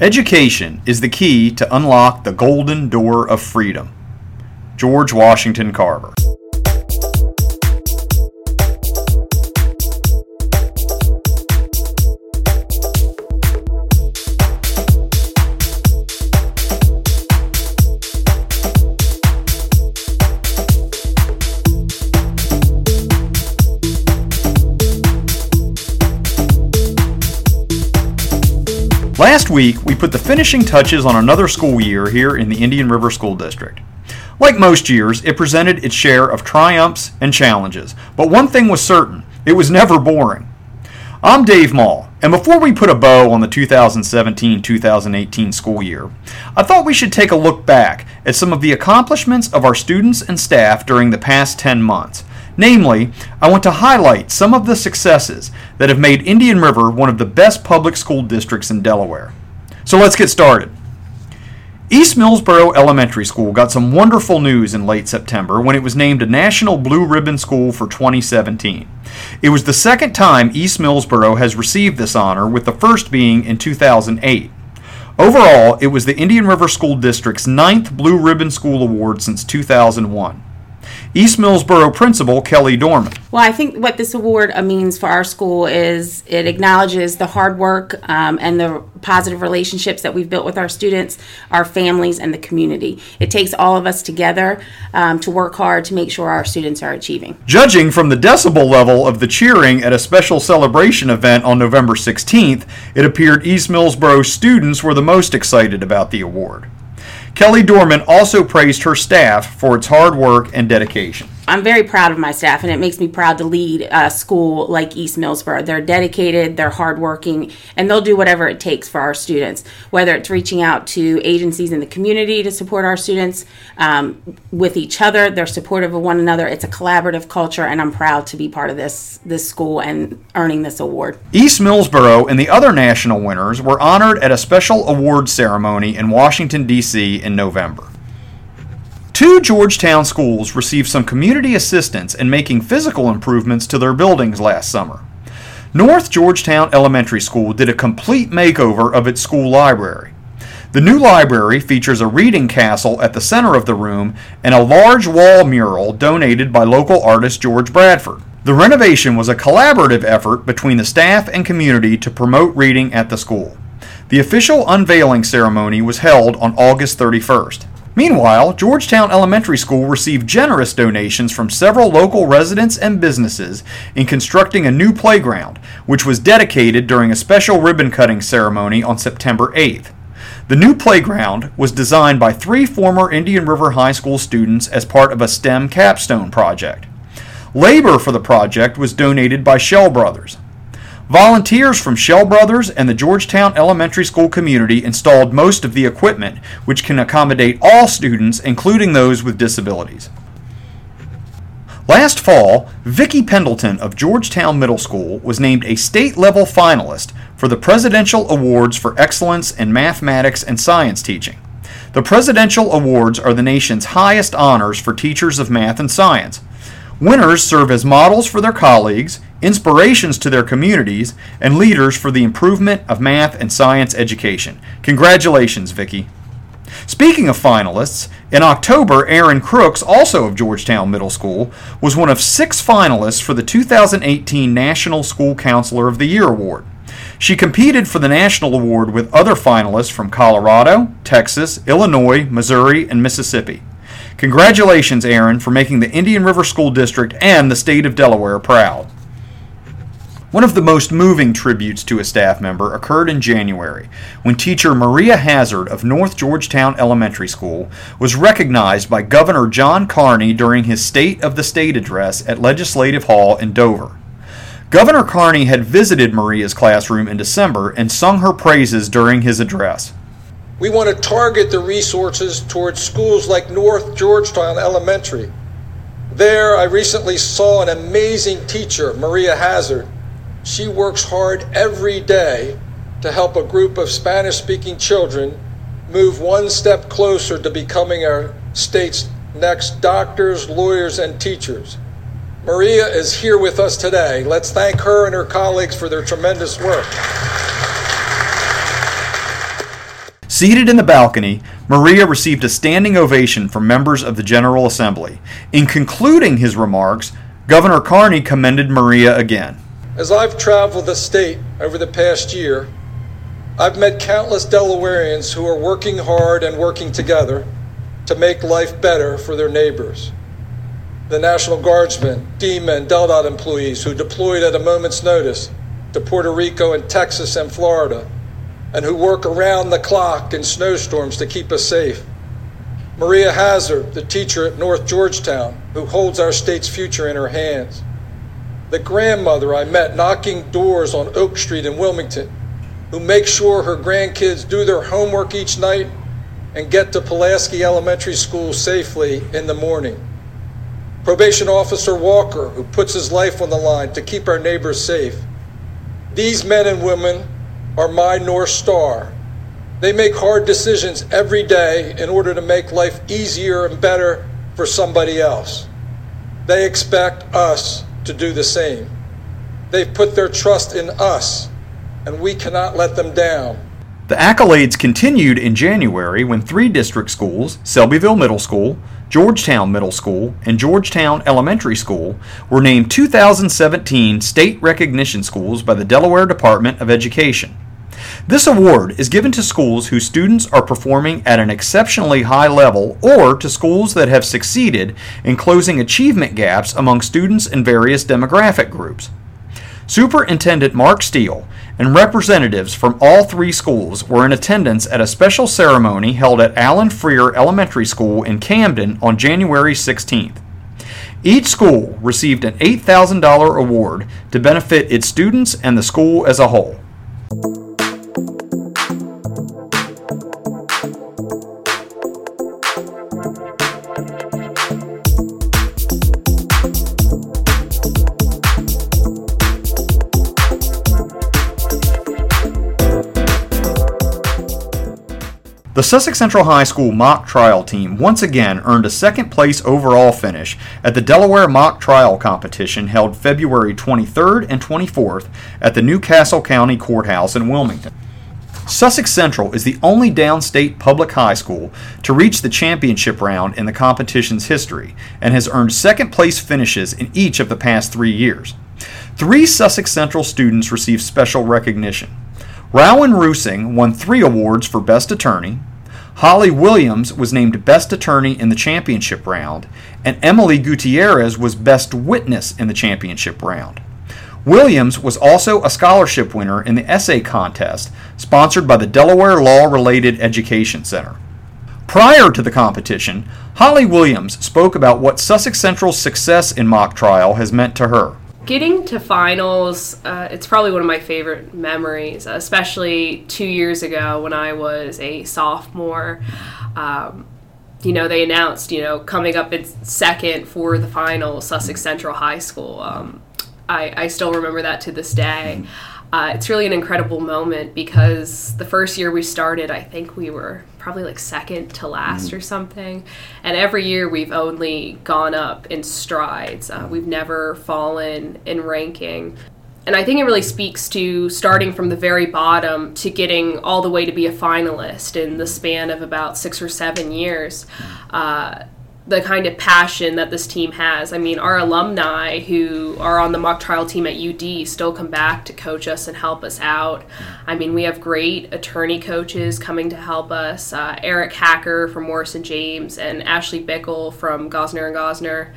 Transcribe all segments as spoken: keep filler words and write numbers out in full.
Education is the key to unlock the golden door of freedom. George Washington Carver. Last week, we put the finishing touches on another school year here in the Indian River School District. Like most years, it presented its share of triumphs and challenges, but one thing was certain, it was never boring. I'm Dave Maul, and before we put a bow on the two thousand seventeen two thousand eighteen school year, I thought we should take a look back at some of the accomplishments of our students and staff during the past ten months. Namely, I want to highlight some of the successes that have made Indian River one of the best public school districts in Delaware. So let's get started. East Millsboro Elementary School got some wonderful news in late September when it was named a National Blue Ribbon School for twenty seventeen. It was the second time East Millsboro has received this honor, with the first being in two thousand eight. Overall, it was the Indian River School District's ninth Blue Ribbon School Award since two thousand one. East Millsboro Principal Kelly Dorman. Well, I think what this award means for our school is it acknowledges the hard work um, and the positive relationships that we've built with our students, our families, and the community. It takes all of us together um, to work hard to make sure our students are achieving. Judging from the decibel level of the cheering at a special celebration event on November sixteenth, it appeared East Millsboro students were the most excited about the award. Kelly Dorman also praised her staff for its hard work and dedication. I'm very proud of my staff, and it makes me proud to lead a school like East Millsboro. They're dedicated, they're hardworking, and they'll do whatever it takes for our students, whether it's reaching out to agencies in the community to support our students um, with each other. They're supportive of one another. It's a collaborative culture, and I'm proud to be part of this, this school and earning this award. East Millsboro and the other national winners were honored at a special award ceremony in Washington, D C in November. Two Georgetown schools received some community assistance in making physical improvements to their buildings last summer. North Georgetown Elementary School did a complete makeover of its school library. The new library features a reading castle at the center of the room and a large wall mural donated by local artist George Bradford. The renovation was a collaborative effort between the staff and community to promote reading at the school. The official unveiling ceremony was held on August thirty-first. Meanwhile, Georgetown Elementary School received generous donations from several local residents and businesses in constructing a new playground, which was dedicated during a special ribbon-cutting ceremony on September eighth. The new playground was designed by three former Indian River High School students as part of a STEM capstone project. Labor for the project was donated by Shell Brothers. Volunteers from Shell Brothers and the Georgetown Elementary School community installed most of the equipment, which can accommodate all students, including those with disabilities. Last fall, Vicky Pendleton of Georgetown Middle School was named a state-level finalist for the Presidential Awards for Excellence in Mathematics and Science Teaching. The Presidential Awards are the nation's highest honors for teachers of math and science. Winners serve as models for their colleagues, inspirations to their communities, and leaders for the improvement of math and science education. Congratulations, Vicky. Speaking of finalists, in October, Aaron Crooks, also of Georgetown Middle School, was one of six finalists for the two thousand eighteen National School Counselor of the Year Award. She competed for the national award with other finalists from Colorado, Texas, Illinois, Missouri, and Mississippi. Congratulations, Aaron, for making the Indian River School District and the state of Delaware proud. One of the most moving tributes to a staff member occurred in January, when teacher Maria Hazard of North Georgetown Elementary School was recognized by Governor John Carney during his State of the State address at Legislative Hall in Dover. Governor Carney had visited Maria's classroom in December and sung her praises during his address. We want to target the resources towards schools like North Georgetown Elementary. There, I recently saw an amazing teacher, Maria Hazard. She works hard every day to help a group of Spanish-speaking children move one step closer to becoming our state's next doctors, lawyers, and teachers. Maria is here with us today. Let's thank her and her colleagues for their tremendous work. Seated in the balcony, Maria received a standing ovation from members of the General Assembly. In concluding his remarks, Governor Carney commended Maria again. As I've traveled the state over the past year, I've met countless Delawareans who are working hard and working together to make life better for their neighbors. The National Guardsmen, D-Men, Deldot employees who deployed at a moment's notice to Puerto Rico and Texas and Florida, and who work around the clock in snowstorms to keep us safe. Maria Hazard, the teacher at North Georgetown, who holds our state's future in her hands. The grandmother I met knocking doors on Oak Street in Wilmington, who makes sure her grandkids do their homework each night and get to Pulaski Elementary School safely in the morning. Probation Officer Walker, who puts his life on the line to keep our neighbors safe. These men and women are my North Star. They make hard decisions every day in order to make life easier and better for somebody else. They expect us to do the same. They've put their trust in us, and we cannot let them down. The accolades continued in January when three district schools, Selbyville Middle School, Georgetown Middle School, and Georgetown Elementary School, were named two thousand seventeen State Recognition Schools by the Delaware Department of Education. This award is given to schools whose students are performing at an exceptionally high level or to schools that have succeeded in closing achievement gaps among students in various demographic groups. Superintendent Mark Steele and representatives from all three schools were in attendance at a special ceremony held at Allen Freer Elementary School in Camden on January sixteenth. Each school received an eight thousand dollars award to benefit its students and the school as a whole. The Sussex Central High School mock trial team once again earned a second place overall finish at the Delaware Mock Trial Competition held February twenty-third and twenty-fourth at the Newcastle County Courthouse in Wilmington. Sussex Central is the only downstate public high school to reach the championship round in the competition's history and has earned second place finishes in each of the past three years. Three Sussex Central students received special recognition. Rowan Rusing won three awards for Best Attorney, Holly Williams was named Best Attorney in the Championship Round, and Emily Gutierrez was Best Witness in the Championship Round. Williams was also a scholarship winner in the essay contest, sponsored by the Delaware Law-Related Education Center. Prior to the competition, Holly Williams spoke about what Sussex Central's success in mock trial has meant to her. Getting to finals, uh, it's probably one of my favorite memories, especially two years ago when I was a sophomore. Um, you know, they announced, you know, coming up in second for the finals, Sussex Central High School. Um, I, I still remember that to this day. Uh, it's really an incredible moment because the first year we started, I think we were probably like second to last or something. And every year we've only gone up in strides. Uh, we've never fallen in ranking. And I think it really speaks to starting from the very bottom to getting all the way to be a finalist in the span of about six or seven years. Uh, the kind of passion that this team has. I mean, our alumni who are on the mock trial team at U D still come back to coach us and help us out. I mean, we have great attorney coaches coming to help us. Uh, Eric Hacker from Morris and James and Ashley Bickle from Gosner and Gosner.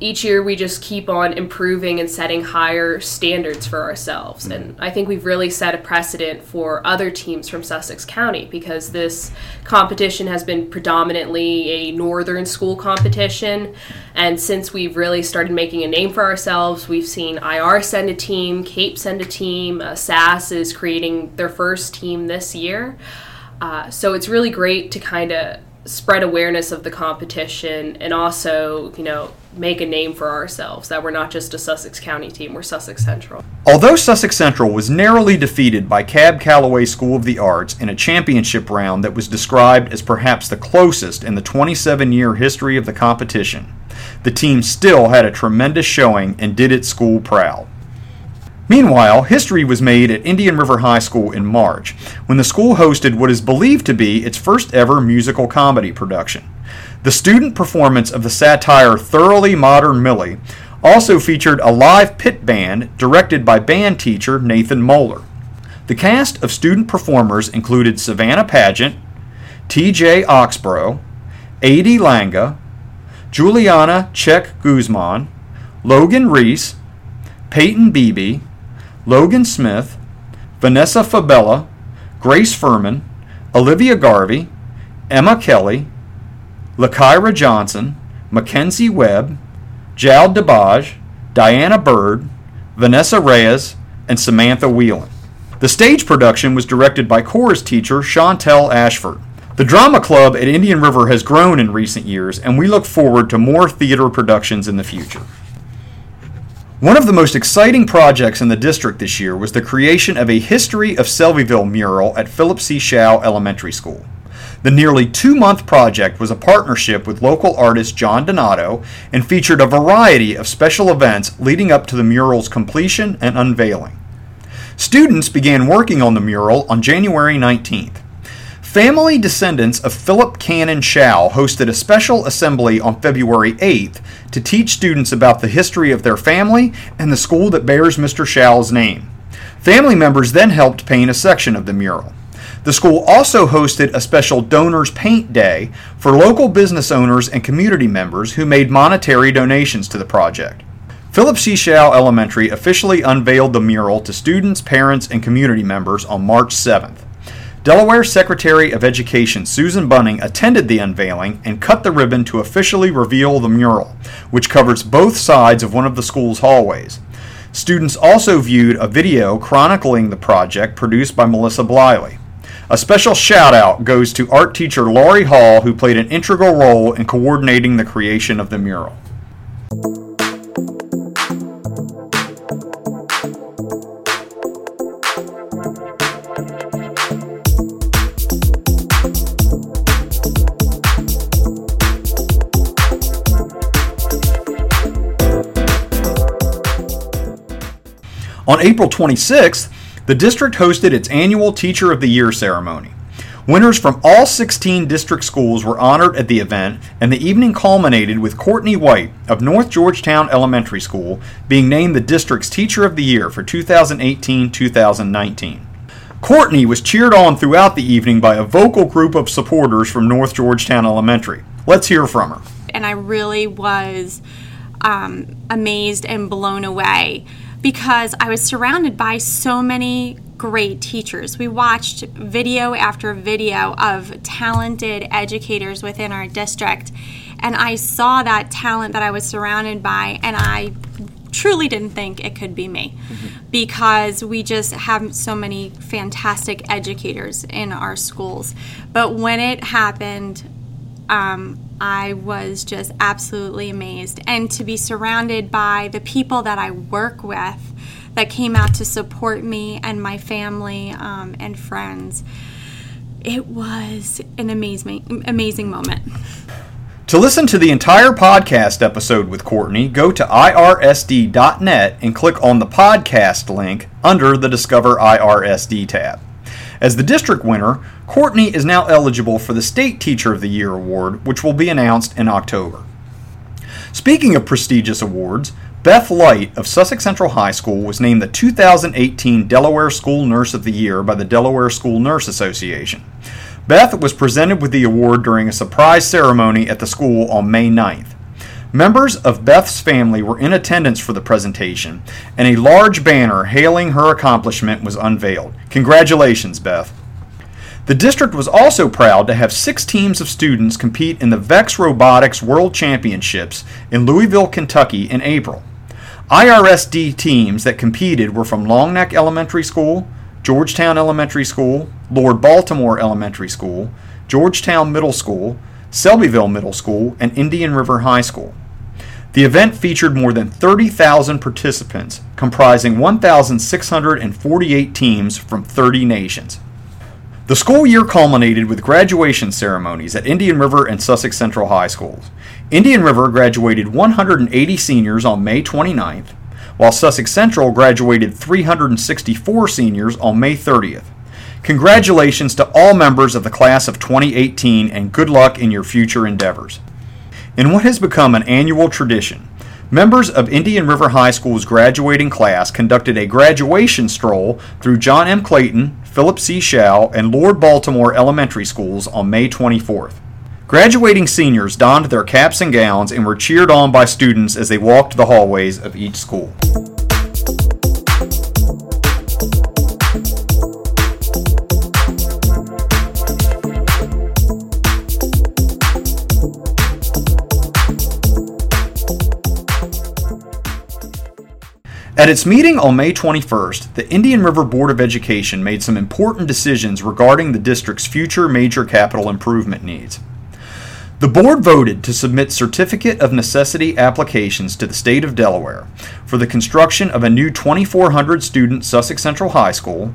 Each year we just keep on improving and setting higher standards for ourselves. And I think we've really set a precedent for other teams from Sussex County because this competition has been predominantly a northern school competition. And since we've really started making a name for ourselves, we've seen I R send a team, Cape send a team, uh, S A S is creating their first team this year. Uh, so it's really great to kind of spread awareness of the competition and also, you know, make a name for ourselves, that we're not just a Sussex County team, we're Sussex Central. Although Sussex Central was narrowly defeated by Cab Calloway School of the Arts in a championship round that was described as perhaps the closest in the twenty-seven year history of the competition, the team still had a tremendous showing and did its school proud. Meanwhile, history was made at Indian River High School in March, when the school hosted what is believed to be its first ever musical comedy production. The student performance of the satire Thoroughly Modern Millie also featured a live pit band directed by band teacher Nathan Moeller. The cast of student performers included Savannah Pageant, T J Oxborough, A D Langa, Juliana Chek Guzman, Logan Reese, Peyton Beebe, Logan Smith, Vanessa Fabella, Grace Furman, Olivia Garvey, Emma Kelly, LaKyra Johnson, Mackenzie Webb, Jal Dabaj, Diana Byrd, Vanessa Reyes, and Samantha Whelan. The stage production was directed by chorus teacher Chantel Ashford. The drama club at Indian River has grown in recent years, and we look forward to more theater productions in the future. One of the most exciting projects in the district this year was the creation of a History of Selbyville mural at Philip C. Shaw Elementary School. The nearly two-month project was a partnership with local artist John Donato and featured a variety of special events leading up to the mural's completion and unveiling. Students began working on the mural on January nineteenth. Family descendants of Philip Cannon Shaw hosted a special assembly on February eighth to teach students about the history of their family and the school that bears Mister Shaw's name. Family members then helped paint a section of the mural. The school also hosted a special Donors Paint Day for local business owners and community members who made monetary donations to the project. Philip C. Shaw Elementary officially unveiled the mural to students, parents, and community members on March seventh. Delaware Secretary of Education Susan Bunning attended the unveiling and cut the ribbon to officially reveal the mural, which covers both sides of one of the school's hallways. Students also viewed a video chronicling the project produced by Melissa Bliley. A special shout-out goes to art teacher Laurie Hall, who played an integral role in coordinating the creation of the mural. On April twenty-sixth, the district hosted its annual Teacher of the Year ceremony. Winners from all sixteen district schools were honored at the event, and the evening culminated with Courtney White of North Georgetown Elementary School being named the district's Teacher of the Year for two thousand eighteen to two thousand nineteen. Courtney was cheered on throughout the evening by a vocal group of supporters from North Georgetown Elementary. Let's hear from her. And I really was um, amazed and blown away, because I was surrounded by so many great teachers. We watched video after video of talented educators within our district, and I saw that talent that I was surrounded by, and I truly didn't think it could be me, mm-hmm. because we just have so many fantastic educators in our schools. But when it happened, um, I was just absolutely amazed, and to be surrounded by the people that I work with that came out to support me and my family um, and friends, it was an amazing, amazing moment. To listen to the entire podcast episode with Courtney, go to I R S D dot net and click on the podcast link under the Discover I R S D tab. As the district winner, Courtney is now eligible for the State Teacher of the Year Award, which will be announced in October. Speaking of prestigious awards, Beth Light of Sussex Central High School was named the two thousand eighteen Delaware School Nurse of the Year by the Delaware School Nurse Association. Beth was presented with the award during a surprise ceremony at the school on May ninth. Members of Beth's family were in attendance for the presentation, and a large banner hailing her accomplishment was unveiled. Congratulations, Beth. The district was also proud to have six teams of students compete in the VEX Robotics World Championships in Louisville, Kentucky in April. I R S D teams that competed were from Longneck Elementary School, Georgetown Elementary School, Lord Baltimore Elementary School, Georgetown Middle School, Selbyville Middle School, and Indian River High School. The event featured more than thirty thousand participants, comprising one thousand six hundred forty-eight teams from thirty nations. The school year culminated with graduation ceremonies at Indian River and Sussex Central High Schools. Indian River graduated one hundred eighty seniors on May twenty-ninth, while Sussex Central graduated three hundred sixty-four seniors on May thirtieth. Congratulations to all members of the class of twenty eighteen and good luck in your future endeavors. In what has become an annual tradition, members of Indian River High School's graduating class conducted a graduation stroll through John M. Clayton, Philip C. Shaw, and Lord Baltimore Elementary Schools on May twenty-fourth. Graduating seniors donned their caps and gowns and were cheered on by students as they walked the hallways of each school. At its meeting on May twenty-first, the Indian River Board of Education made some important decisions regarding the district's future major capital improvement needs. The board voted to submit Certificate of Necessity applications to the state of Delaware for the construction of a new twenty-four hundred student Sussex Central High School,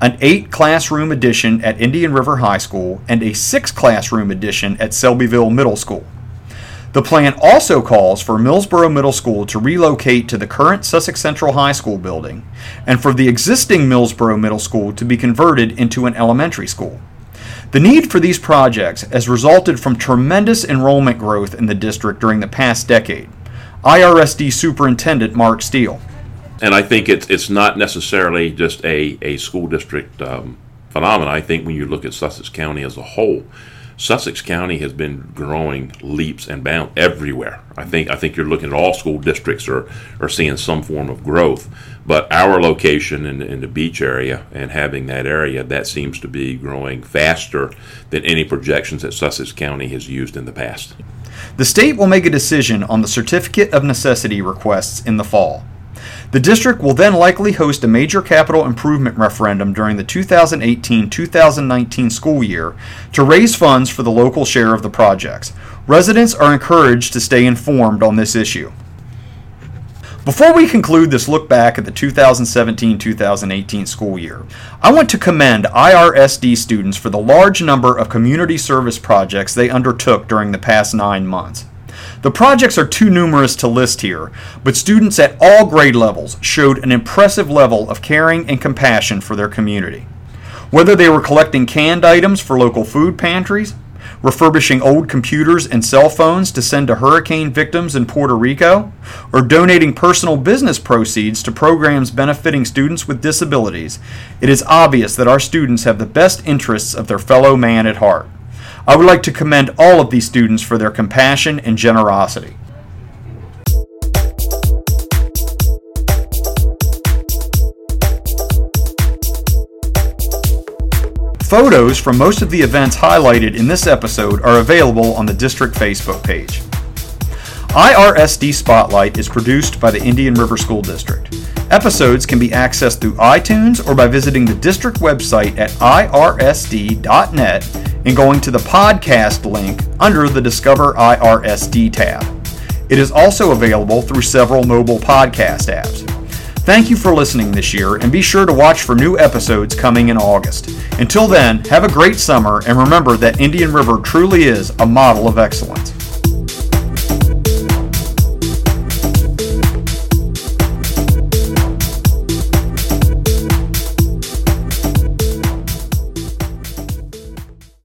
an eight classroom addition at Indian River High School, and a six classroom addition at Selbyville Middle School. The plan also calls for Millsboro Middle School to relocate to the current Sussex Central High School building and for the existing Millsboro Middle School to be converted into an elementary school. The need for these projects has resulted from tremendous enrollment growth in the district during the past decade. I R S D Superintendent Mark Steele. And I think it's it's not necessarily just a, a school district um, phenomenon. I think when you look at Sussex County as a whole, Sussex County has been growing leaps and bounds everywhere. I think I think you're looking at all school districts are, are seeing some form of growth, but our location in, in the beach area and having that area, that seems to be growing faster than any projections that Sussex County has used in the past. The state will make a decision on the Certificate of Necessity requests in the fall. The district will then likely host a major capital improvement referendum during the two thousand eighteen two thousand nineteen school year to raise funds for the local share of the projects. Residents are encouraged to stay informed on this issue. Before we conclude this look back at the two thousand seventeen two thousand eighteen school year, I want to commend I R S D students for the large number of community service projects they undertook during the past nine months. The projects are too numerous to list here, but students at all grade levels showed an impressive level of caring and compassion for their community. Whether they were collecting canned items for local food pantries, refurbishing old computers and cell phones to send to hurricane victims in Puerto Rico, or donating personal business proceeds to programs benefiting students with disabilities, it is obvious that our students have the best interests of their fellow man at heart. I would like to commend all of these students for their compassion and generosity. Photos from most of the events highlighted in this episode are available on the district Facebook page. I R S D Spotlight is produced by the Indian River School District. Episodes can be accessed through iTunes or by visiting the district website at I R S D dot net and going to the podcast link under the Discover I R S D tab. It is also available through several mobile podcast apps. Thank you for listening this year, and be sure to watch for new episodes coming in August. Until then, have a great summer, and remember that Indian River truly is a model of excellence.